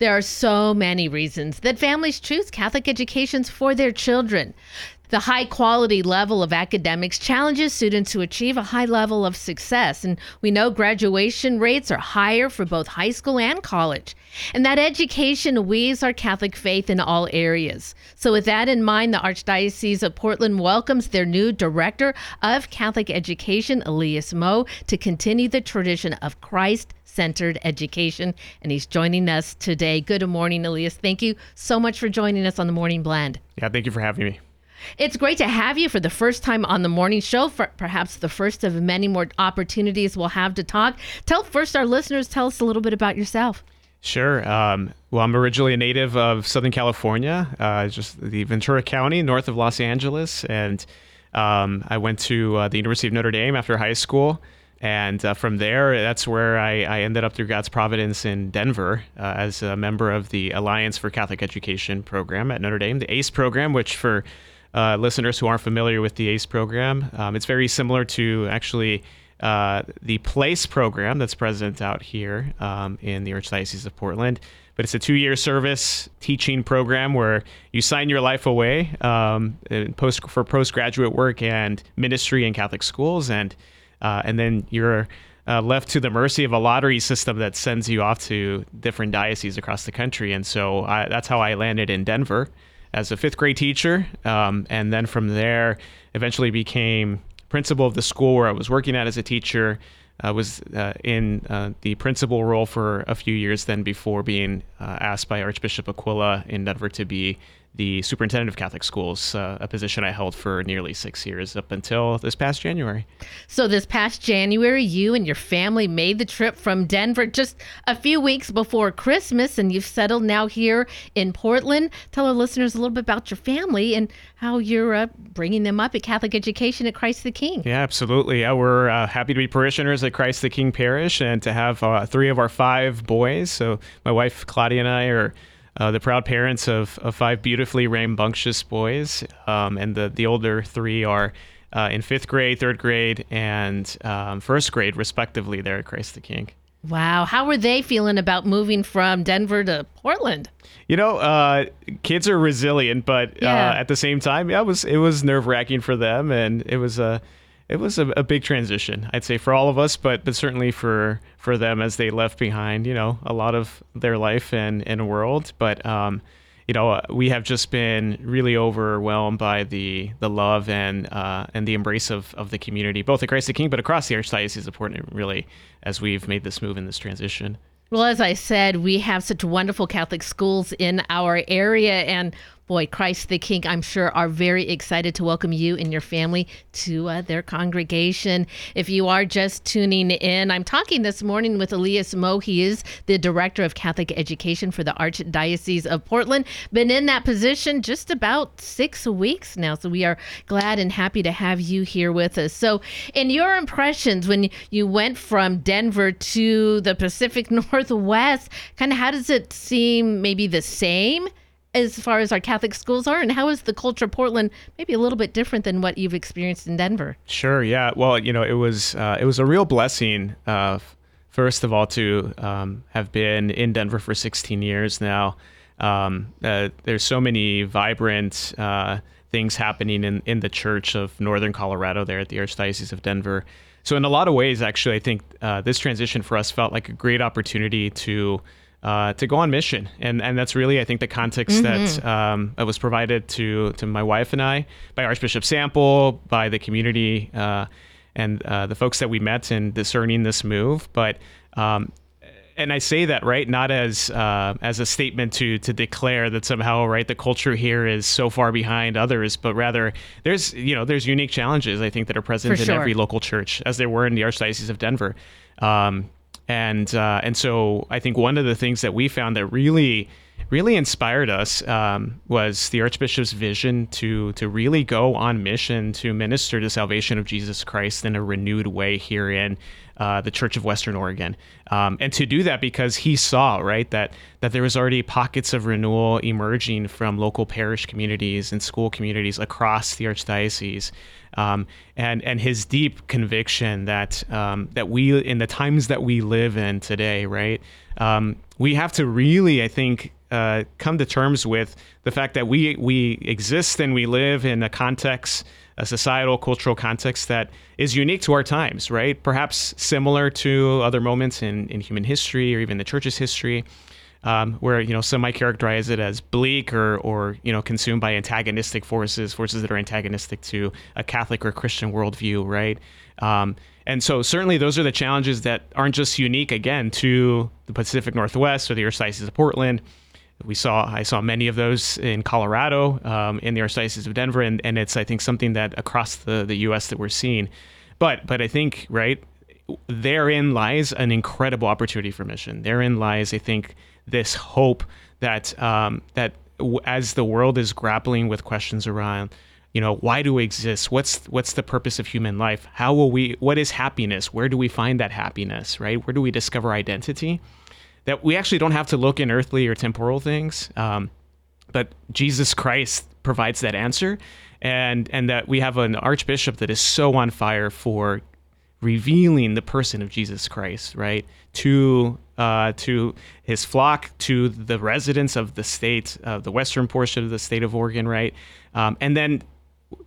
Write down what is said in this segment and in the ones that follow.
There are so many reasons that families choose Catholic educations for their children. The high quality level of academics challenges students to achieve a high level of success. And we know graduation rates are higher for both high school and college. And that education weaves our Catholic faith in all areas. So with that in mind, the Archdiocese of Portland welcomes their new Director of Catholic Education, Elias Moo, to continue the tradition of Christ-centered education. And he's joining us today. Good morning, Elias. Thank you so much for joining us on the Morning Blend. Yeah, thank you for having me. It's great to have you for the first time on the morning show, for perhaps the first of many more opportunities we'll have to talk. Tell us a little bit about yourself. Sure. Well, I'm originally a native of Southern California, just the Ventura County, north of Los Angeles. And I went to the University of Notre Dame after high school. And from there, that's where I ended up through God's providence in Denver as a member of the Alliance for Catholic Education program at Notre Dame, the ACE program, which for listeners who aren't familiar with the ACE program, it's very similar to actually the PLACE program that's present out here in the Archdiocese of Portland. But it's a two-year service teaching program where you sign your life away for postgraduate work and ministry in Catholic schools, and then you're left to the mercy of a lottery system that sends you off to different dioceses across the country. And so that's how I landed in Denver as a fifth grade teacher, and then from there, eventually became principal of the school where I was working at as a teacher. I was in the principal role for a few years then before being asked by Archbishop Aquila in Denver to be the superintendent of Catholic schools, a position I held for nearly 6 years up until this past January. So this past January, you and your family made the trip from Denver just a few weeks before Christmas, and you've settled now here in Portland. Tell our listeners a little bit about your family and how you're bringing them up at Catholic education at Christ the King. Yeah, absolutely. Yeah, we're happy to be parishioners at Christ the King Parish and to have three of our five boys. So my wife, Claudia, and I are the proud parents of five beautifully rambunctious boys, and the older three are in fifth grade, third grade, and first grade, respectively, there at Christ the King. Wow. How were they feeling about moving from Denver to Portland? You know, kids are resilient, but at the same time, it was nerve-wracking for them, and it was a big transition, I'd say, for all of us, but certainly for them as they left behind, you know, a lot of their life and world. But, you know, we have just been really overwhelmed by the love and the embrace of the community, both at Christ the King, but across the Archdiocese of Portland, really, as we've made this move in this transition. Well, as I said, we have such wonderful Catholic schools in our area, and boy, Christ the King, I'm sure, are very excited to welcome you and your family to their congregation. If you are just tuning in, I'm talking this morning with Elias Moo. He is the Director of Catholic Education for the Archdiocese of Portland. Been in that position just about 6 weeks now, so we are glad and happy to have you here with us. So in your impressions, when you went from Denver to the Pacific Northwest, kind of how does it seem, maybe the same as far as our Catholic schools are, and how is the culture of Portland maybe a little bit different than what you've experienced in Denver? Sure, yeah. Well, you know, it was a real blessing, first of all, to have been in Denver for 16 years now. There's so many vibrant things happening in the Church of Northern Colorado there at the Archdiocese of Denver. So in a lot of ways, actually, I think this transition for us felt like a great opportunity to go on mission. And that's really, I think, the context that was provided to my wife and I by Archbishop Sample, by the community, and the folks that we met in discerning this move. But, and I say that, right, not as a statement to declare that somehow, right, the culture here is so far behind others, but rather there's unique challenges, I think, that are present in every local church, as there were in the Archdiocese of Denver. And so I think one of the things that we found that really really inspired us was the Archbishop's vision to really go on mission to minister to salvation of Jesus Christ in a renewed way here in the Church of Western Oregon. And to do that because he saw, right, that there was already pockets of renewal emerging from local parish communities and school communities across the Archdiocese. And his deep conviction that we, in the times that we live in today, right, we have to really, I think, come to terms with the fact that we exist and we live in a context, a societal, cultural context that is unique to our times, right? Perhaps similar to other moments in human history or even the Church's history, where, you know, some might characterize it as bleak or, you know, consumed by antagonistic forces that are antagonistic to a Catholic or Christian worldview, right? And so certainly those are the challenges that aren't just unique, again, to the Pacific Northwest or the Archdiocese of Portland. I saw many of those in Colorado, in the Archdiocese of Denver, and it's, I think, something that across the U.S. that we're seeing. But I think, right, therein lies an incredible opportunity for mission. Therein lies, I think, this hope that as the world is grappling with questions around, you know, why do we exist? What's the purpose of human life? What is happiness? Where do we find that happiness, right? Where do we discover identity? That we actually don't have to look in earthly or temporal things, but Jesus Christ provides that answer, and that we have an archbishop that is so on fire for revealing the person of Jesus Christ, right, to his flock, to the residents of the state, the western portion of the state of Oregon, right, and then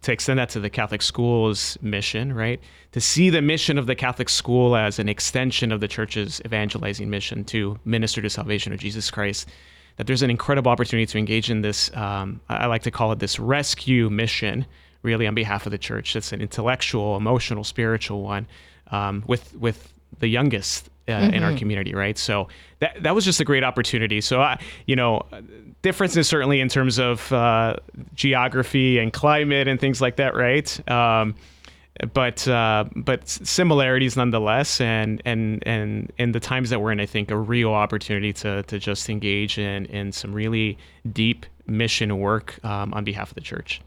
to extend that to the Catholic school's mission, right? To see the mission of the Catholic school as an extension of the Church's evangelizing mission to minister to salvation of Jesus Christ, that there's an incredible opportunity to engage in this, I like to call it this rescue mission, really on behalf of the Church. That's an intellectual, emotional, spiritual one, with the youngest in our community, right? So that was just a great opportunity. So, differences certainly in terms of geography and climate and things like that, right? But similarities nonetheless, and in the times that we're in, I think a real opportunity to just engage in some really deep mission work on behalf of the Church.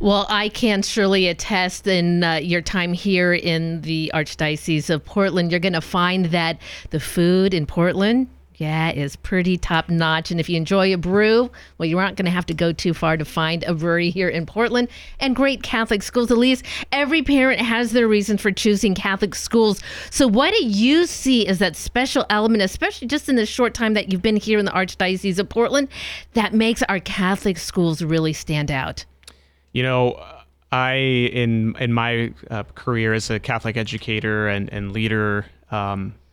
Well, I can surely attest in your time here in the Archdiocese of Portland, you're going to find that the food in Portland, is pretty top notch. And if you enjoy a brew, well, you aren't going to have to go too far to find a brewery here in Portland. And great Catholic schools. At least every parent has their reason for choosing Catholic schools. So what do you see as that special element, especially just in the short time that you've been here in the Archdiocese of Portland, that makes our Catholic schools really stand out? You know, in my career as a Catholic educator and leader,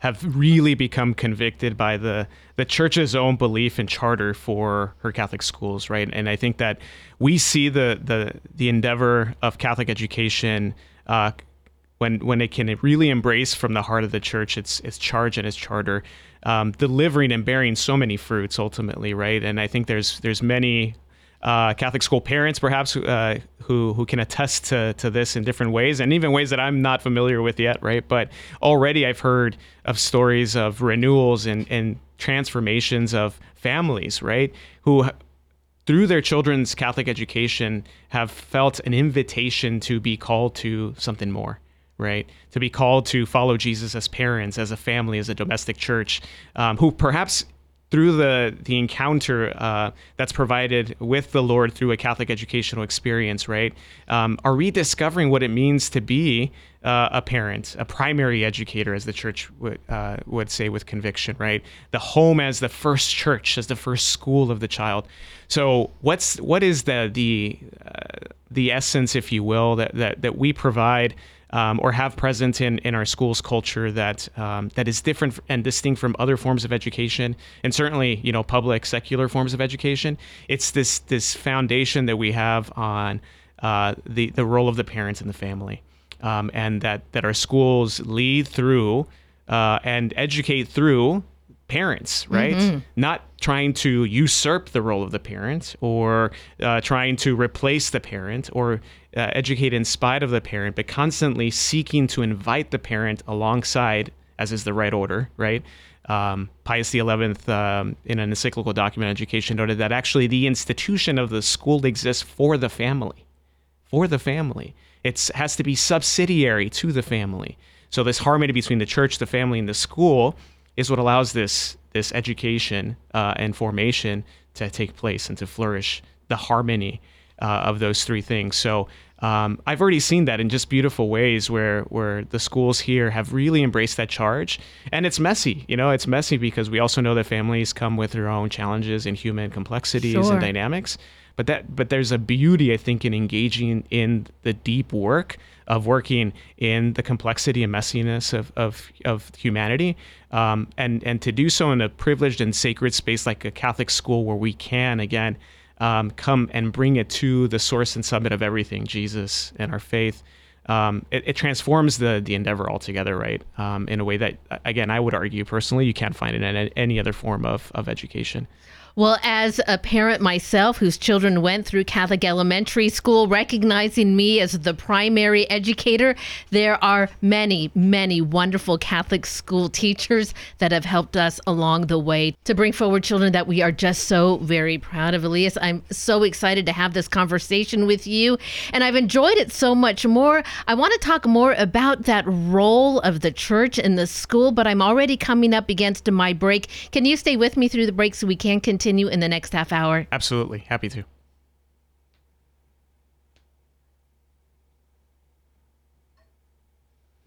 have really become convicted by the Church's own belief and charter for her Catholic schools, right? And I think that we see the endeavor of Catholic education when it can really embrace from the heart of the Church its charge and its charter, delivering and bearing so many fruits ultimately, right? And I think there's many Catholic school parents, perhaps, who can attest to this in different ways, and even ways that I'm not familiar with yet, right? But already I've heard of stories of renewals and transformations of families, right, who through their children's Catholic education have felt an invitation to be called to something more, right? To be called to follow Jesus as parents, as a family, as a domestic church, who perhaps through the encounter that's provided with the Lord through a Catholic educational experience, right, are rediscovering what it means to be a parent, a primary educator, as the Church would say with conviction, right? The home as the first church, as the first school of the child. So what is the essence, if you will, that we provide or have present in our school's culture that is different and distinct from other forms of education, and certainly, you know, public secular forms of education? It's this foundation that we have on the role of the parents and the family, and that our schools lead through and educate through parents, right? Mm-hmm. Not trying to usurp the role of the parent or trying to replace the parent or educate in spite of the parent, but constantly seeking to invite the parent alongside, as is the right order, right? Pius XI, in an encyclical document on education, noted that actually the institution of the school exists for the family. For the family. It has to be subsidiary to the family. So this harmony between the church, the family, and the school is what allows this education and formation to take place and to flourish, the harmony of those three things. So I've already seen that in just beautiful ways where the schools here have really embraced that charge. And it's messy, it's messy because we also know that families come with their own challenges and human complexities and dynamics. But there's a beauty, I think, in engaging in the deep work of working in the complexity and messiness of humanity, and to do so in a privileged and sacred space like a Catholic school, where we can again come and bring it to the source and summit of everything, Jesus and our faith. It transforms the endeavor altogether, right? In a way that, again, I would argue personally, you can't find it in any other form of education. Well, as a parent myself whose children went through Catholic elementary school, recognizing me as the primary educator, there are many, many wonderful Catholic school teachers that have helped us along the way to bring forward children that we are just so very proud of. Elias, I'm so excited to have this conversation with you, and I've enjoyed it so much more. I want to talk more about that role of the church in the school, but I'm already coming up against my break. Can you stay with me through the break so we can continue in the next half hour? Absolutely. Happy to.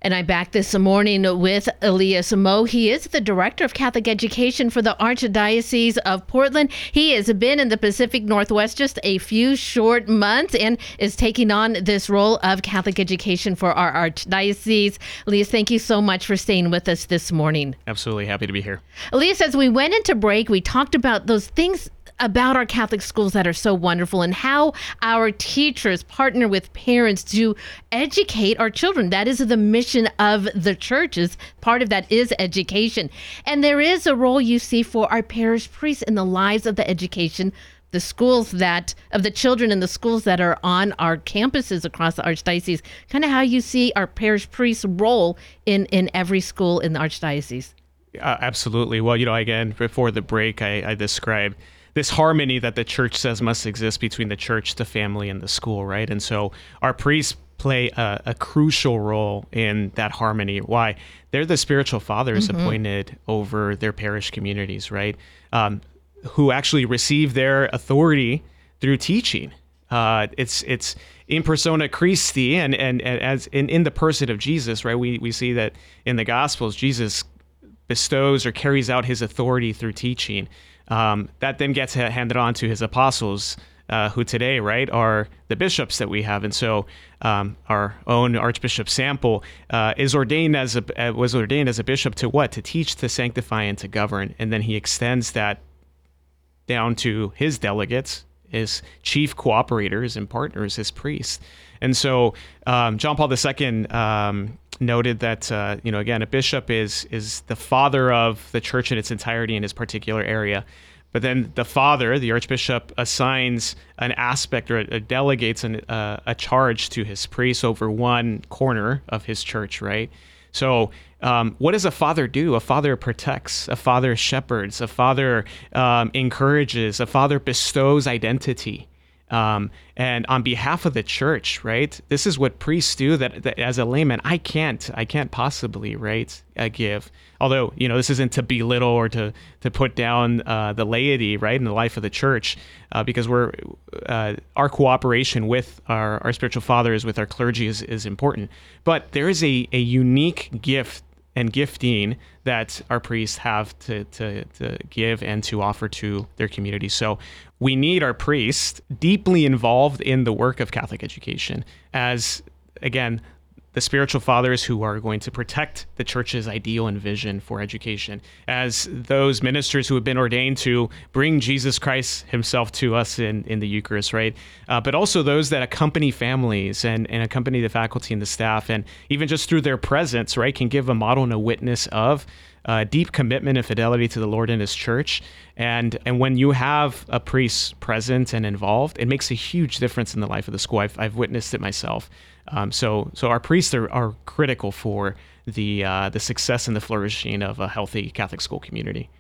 And I'm back this morning with Elias Moo. He is the Director of Catholic Education for the Archdiocese of Portland. He has been in the Pacific Northwest just a few short months and is taking on this role of Catholic Education for our Archdiocese. Elias, thank you so much for staying with us this morning. Absolutely. Happy to be here. Elias, as we went into break, we talked about those things about our Catholic schools that are so wonderful and how our teachers partner with parents to educate our children. That is the mission of the church. Part of that is education. And there is a role you see for our parish priests in the lives of the education, the schools that, of the children in the schools that are on our campuses across the Archdiocese, kind of how you see our parish priest's role in every school in the Archdiocese. Absolutely. Well, again, before the break, I described this harmony that the church says must exist between the church, the family, and the school, right? And so our priests play a crucial role in that harmony. Why? They're the spiritual fathers appointed over their parish communities, right? Who actually receive their authority through teaching. It's in persona Christi, and as in the person of Jesus, right? We see that in the Gospels, Jesus bestows or carries out his authority through teaching. That then gets handed on to his apostles, who today, right, are the bishops that we have. And so our own Archbishop Sample was ordained as a bishop to what? To teach, to sanctify, and to govern. And then he extends that down to his delegates, his chief cooperators and partners, his priests. And so John Paul II noted that, again, a bishop is the father of the church in its entirety in his particular area. But then the father, the archbishop, assigns an aspect or delegates a charge to his priests over one corner of his church, right? So what does a father do? A father protects, a father shepherds, a father encourages, a father bestows identity. And on behalf of the church, right? This is what priests do that as a layman, I can't possibly, right, give. Although, this isn't to belittle or to put down the laity, right, in the life of the church, because our cooperation with our spiritual fathers, with our clergy is important. But there is a unique gift and gifting that our priests have to give and to offer to their community. So we need our priests deeply involved in the work of Catholic education as, again, the spiritual fathers who are going to protect the church's ideal and vision for education, as those ministers who have been ordained to bring Jesus Christ himself to us in the Eucharist, right? But also those that accompany families and accompany the faculty and the staff, and even just through their presence, right, can give a model and a witness of deep commitment and fidelity to the Lord and His Church. And when you have a priest present and involved, it makes a huge difference in the life of the school. I've witnessed it myself. So our priests are critical for the success and the flourishing of a healthy Catholic school community.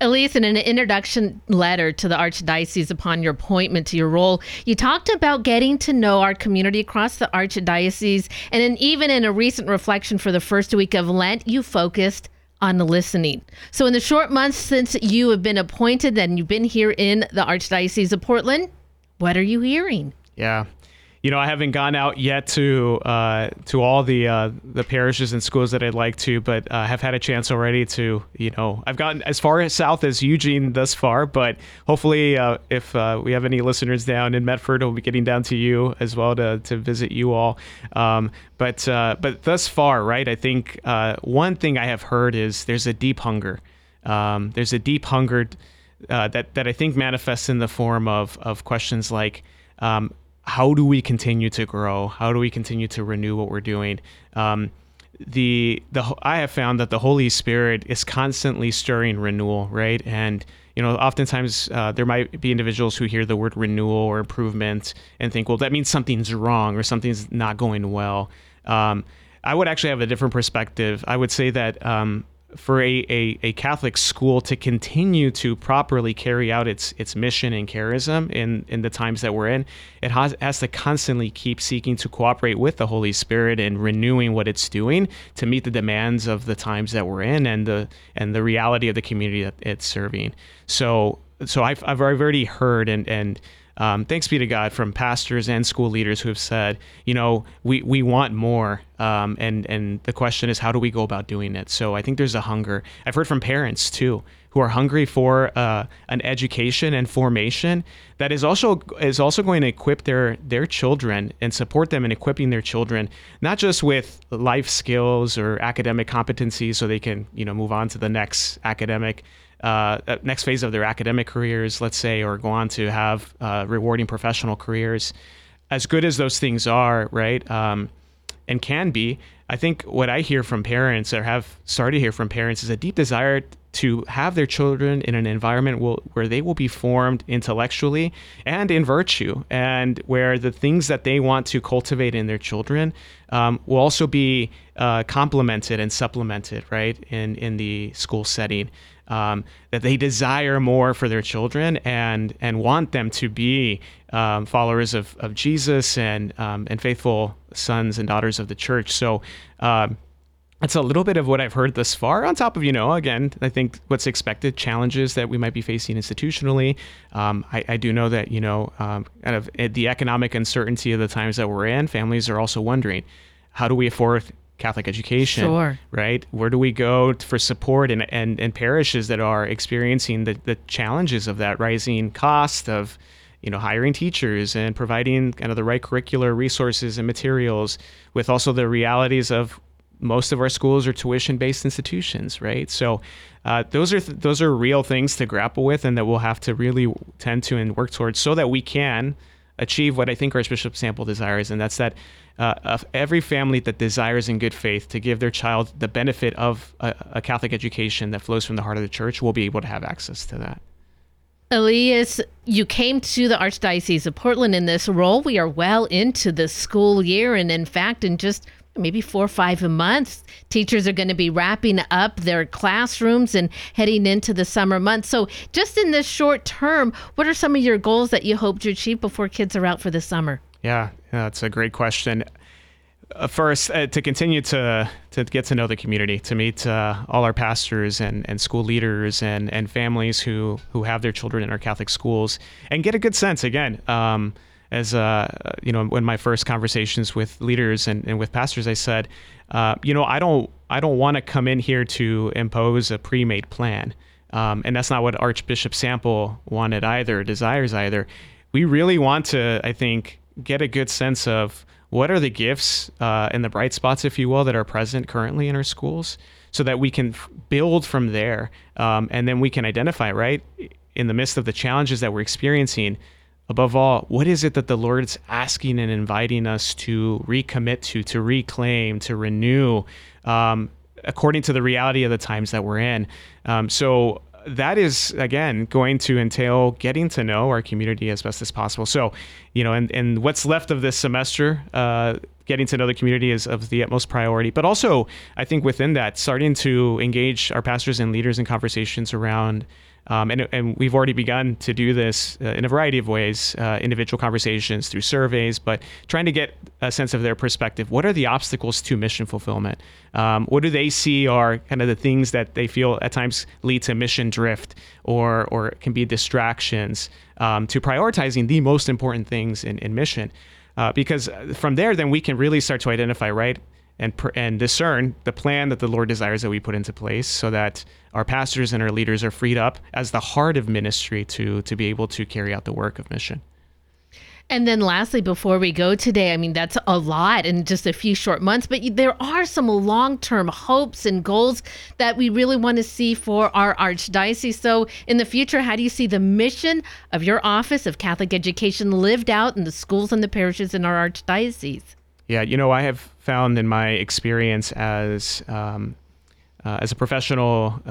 Elias, in an introduction letter to the Archdiocese upon your appointment to your role, you talked about getting to know our community across the Archdiocese. And then even in a recent reflection for the first week of Lent, you focused on listening. So in the short months since you have been appointed and you've been here in the Archdiocese of Portland, what are you hearing? Yeah. You know, I haven't gone out yet to all the parishes and schools that I'd like to, but have had a chance already to, you know, I've gotten as far south as Eugene thus far, but hopefully if we have any listeners down in Medford, we'll be getting down to you as well to visit you all. But thus far, right, I think one thing I have heard is there's a deep hunger. There's a deep hunger that I think manifests in the form of questions like, how do we continue to grow? How do we continue to renew what we're doing? I have found that the Holy Spirit is constantly stirring renewal, right? And, you know, oftentimes there might be individuals who hear the word renewal or improvement and think, well, that means something's wrong or something's not going well. I would actually have a different perspective. I would say that for a Catholic school to continue to properly carry out its mission and charism in the times that we're in, it has to constantly keep seeking to cooperate with the Holy Spirit and renewing what it's doing to meet the demands of the times that we're in and the reality of the community that it's serving. So I've already heard and thanks be to God from pastors and school leaders who have said, you know, we want more. And the question is, how do we go about doing it? So I think there's a hunger. I've heard from parents, too, who are hungry for an education and formation that is also going to equip their children and support them in equipping their children, not just with life skills or academic competencies so they can, you know, move on to the next academic next phase of their academic careers, let's say, or go on to have rewarding professional careers. As good as those things are, right, and can be, I think what I hear from parents or have started to hear from parents is a deep desire to have their children in an environment where they will be formed intellectually and in virtue, and where the things that they want to cultivate in their children will also be complemented and supplemented, right, in the school setting. That they desire more for their children and want them to be followers of Jesus and faithful sons and daughters of the church. So that's a little bit of what I've heard thus far, on top of, you know, again, I think what's expected, challenges that we might be facing institutionally. I do know that, you know, kind of the economic uncertainty of the times that we're in, families are also wondering, how do we afford Catholic education, sure, right? Where do we go for support and parishes that are experiencing the challenges of that rising cost of, you know, hiring teachers and providing kind of the right curricular resources and materials, with also the realities of most of our schools are tuition-based institutions, right? So those are real things to grapple with and that we'll have to really tend to and work towards so that we can achieve what I think Archbishop Sample desires, and that's that of every family that desires in good faith to give their child the benefit of a Catholic education that flows from the heart of the Church will be able to have access to that. Elias, you came to the Archdiocese of Portland in this role. We are well into the school year, and in fact, in just maybe 4 or 5 months, teachers are going to be wrapping up their classrooms and heading into the summer months. So just in this short term, what are some of your goals that you hope to achieve before kids are out for the summer? Yeah, that's a great question. First, to continue to get to know the community, to meet all our pastors and school leaders and families who have their children in our Catholic schools, and get a good sense, again, you know, in my first conversations with leaders and with pastors, I said, you know, I don't want to come in here to impose a pre-made plan. And that's not what Archbishop Sample wanted either, desires either. We really want to, I think, get a good sense of what are the gifts and the bright spots, if you will, that are present currently in our schools, so that we can build from there. And then we can identify, right, in the midst of the challenges that we're experiencing, above all, what is it that the Lord's asking and inviting us to recommit to reclaim, to renew, according to the reality of the times that we're in. So that is, again, going to entail getting to know our community as best as possible. So, you know, and what's left of this semester, getting to know the community is of the utmost priority. But also, I think within that, starting to engage our pastors and leaders in conversations around, and we've already begun to do this in a variety of ways, individual conversations through surveys, but trying to get a sense of their perspective. What are the obstacles to mission fulfillment? What do they see are kind of the things that they feel at times lead to mission drift or can be distractions to prioritizing the most important things in mission? Because from there, then we can really start to identify, right, and discern the plan that the Lord desires that we put into place so that our pastors and our leaders are freed up as the heart of ministry to be able to carry out the work of mission. And then lastly, before we go today, I mean, that's a lot in just a few short months, but there are some long-term hopes and goals that we really want to see for our archdiocese. So in the future, how do you see the mission of your Office of Catholic Education lived out in the schools and the parishes in our archdiocese? Yeah, you know, I have found in my experience as a professional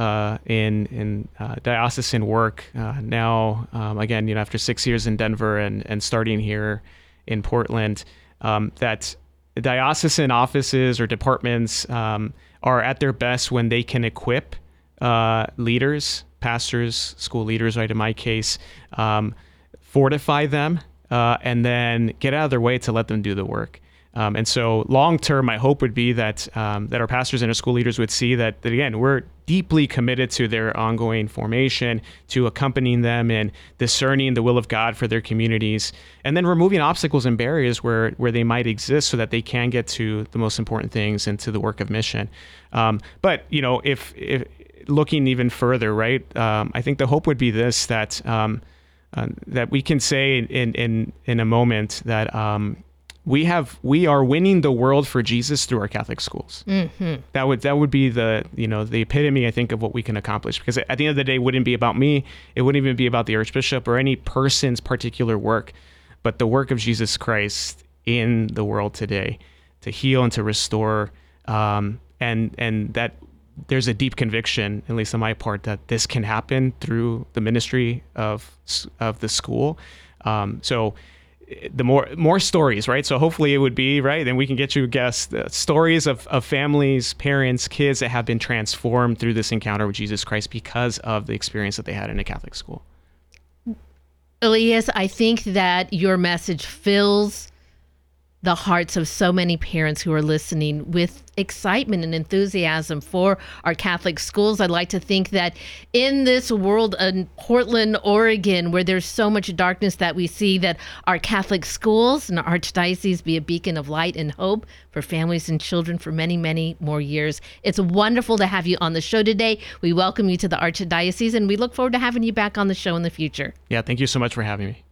in diocesan work now, again, you know, after 6 years in Denver and starting here in Portland, that diocesan offices or departments are at their best when they can equip leaders, pastors, school leaders, right, in my case, fortify them and then get out of their way to let them do the work. And so long term, my hope would be that that our pastors and our school leaders would see that again, we're deeply committed to their ongoing formation, to accompanying them in discerning the will of God for their communities, and then removing obstacles and barriers where they might exist so that they can get to the most important things and to the work of mission. But, you know, if looking even further, right, I think the hope would be this, that we can say in a moment that we are winning the world for Jesus through our Catholic schools. Mm-hmm. That would be the epitome, I think, of what we can accomplish, because at the end of the day, it wouldn't be about me. It wouldn't even be about the Archbishop or any person's particular work, but the work of Jesus Christ in the world today to heal and to restore. And that there's a deep conviction, at least on my part, that this can happen through the ministry of the school. So the more stories, right? So hopefully it would be, right, then we can get you guests, stories of families, parents, kids that have been transformed through this encounter with Jesus Christ because of the experience that they had in a Catholic school. Elias, I think that your message fills the hearts of so many parents who are listening with excitement and enthusiasm for our Catholic schools. I'd like to think that in this world in Portland, Oregon, where there's so much darkness that we see, that our Catholic schools and our archdiocese be a beacon of light and hope for families and children for many, many more years. It's wonderful to have you on the show today. We welcome you to the Archdiocese, and we look forward to having you back on the show in the future. Yeah, thank you so much for having me.